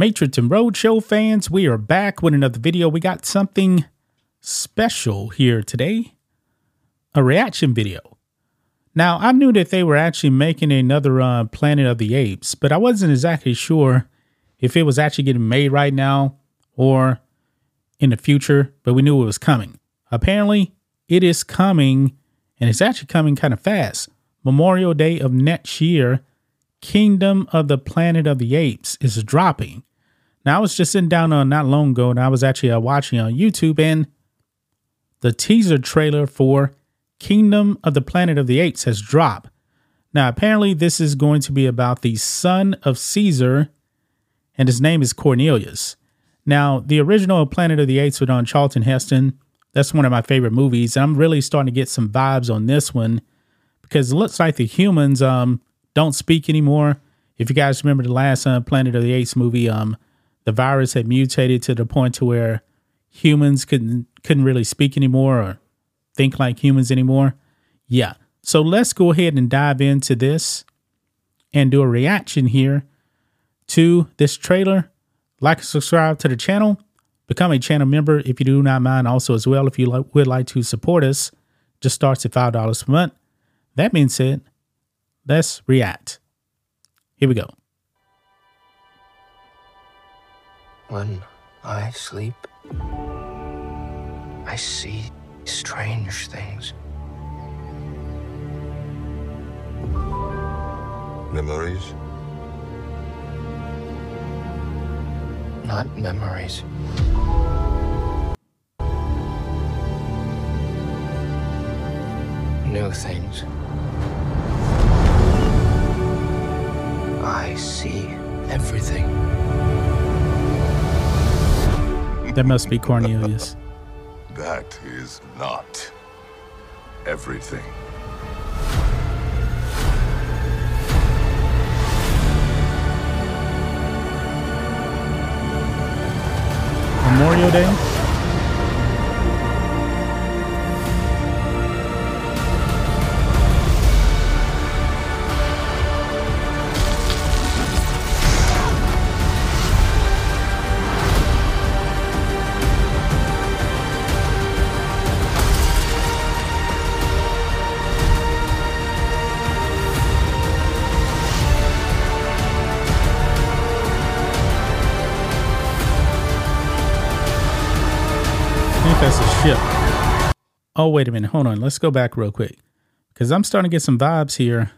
Matrix and Roadshow fans, we are back with another video. We got something special here today, a reaction video. Now, I knew that they were actually making another Planet of the Apes, but I wasn't exactly sure if it was actually getting made right now or in the future, but we knew it was coming. Apparently, it is coming, and it's actually coming kind of fast. Memorial Day of next year, Kingdom of the Planet of the Apes is dropping. Now, I was just sitting down not long ago, and I was actually watching on YouTube, and the teaser trailer for Kingdom of the Planet of the Apes has dropped. Now, apparently, this is going to be about the son of Caesar, and his name is Cornelius. Now, the original Planet of the Apes was on Charlton Heston. That's one of my favorite movies. I'm really starting to get some vibes on this one because it looks like the humans don't speak anymore. If you guys remember the last Planet of the Apes movie, the virus had mutated to the point to where humans couldn't really speak anymore or think like humans anymore. Yeah. So let's go ahead and dive into this and do a reaction here to this trailer. Like and subscribe to the channel. Become a channel member if you do not mind. Also as well, if you would like to support us, just starts at $5 per month. That being said, let's react. Here we go. When I sleep, I see strange things. Memories. Not memories. New things. I see everything. That must be Cornelius. That is not everything. Memorial Day? That's a ship. Oh, wait a minute. Hold on. Let's go back real quick because I'm starting to get some vibes here.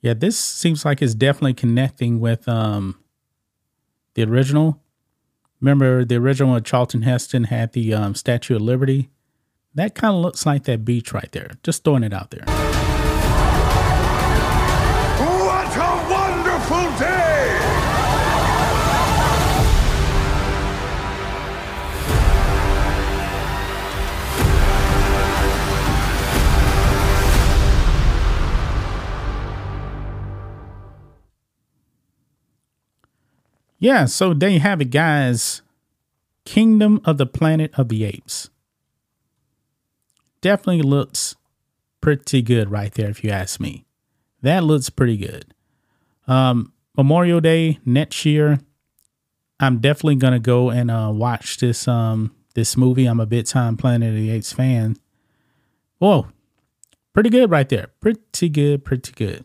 Yeah, this seems like it's definitely connecting with the original. Remember, the original of Charlton Heston had the Statue of Liberty. That kind of looks like that beach right there. Just throwing it out there. What a wonderful day! Yeah, so there you have it, guys. Kingdom of the Planet of the Apes. Definitely looks pretty good right there, if you ask me. That looks pretty good. Memorial Day next year, I'm definitely going to go and watch this this movie. I'm a big-time Planet of the Apes fan. Whoa, pretty good right there. Pretty good, pretty good.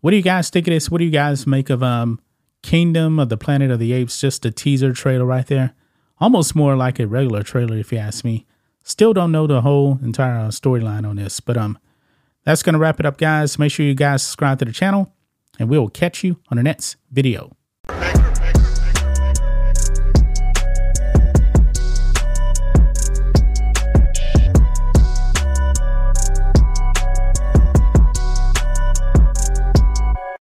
What do you guys think of this? What do you guys make of... Kingdom of the Planet of the Apes, just a teaser trailer right there. Almost more like a regular trailer, if you ask me. Still don't know the whole entire storyline on this, but that's going to wrap it up, guys. Make sure you guys subscribe to the channel, and we will catch you on the next video.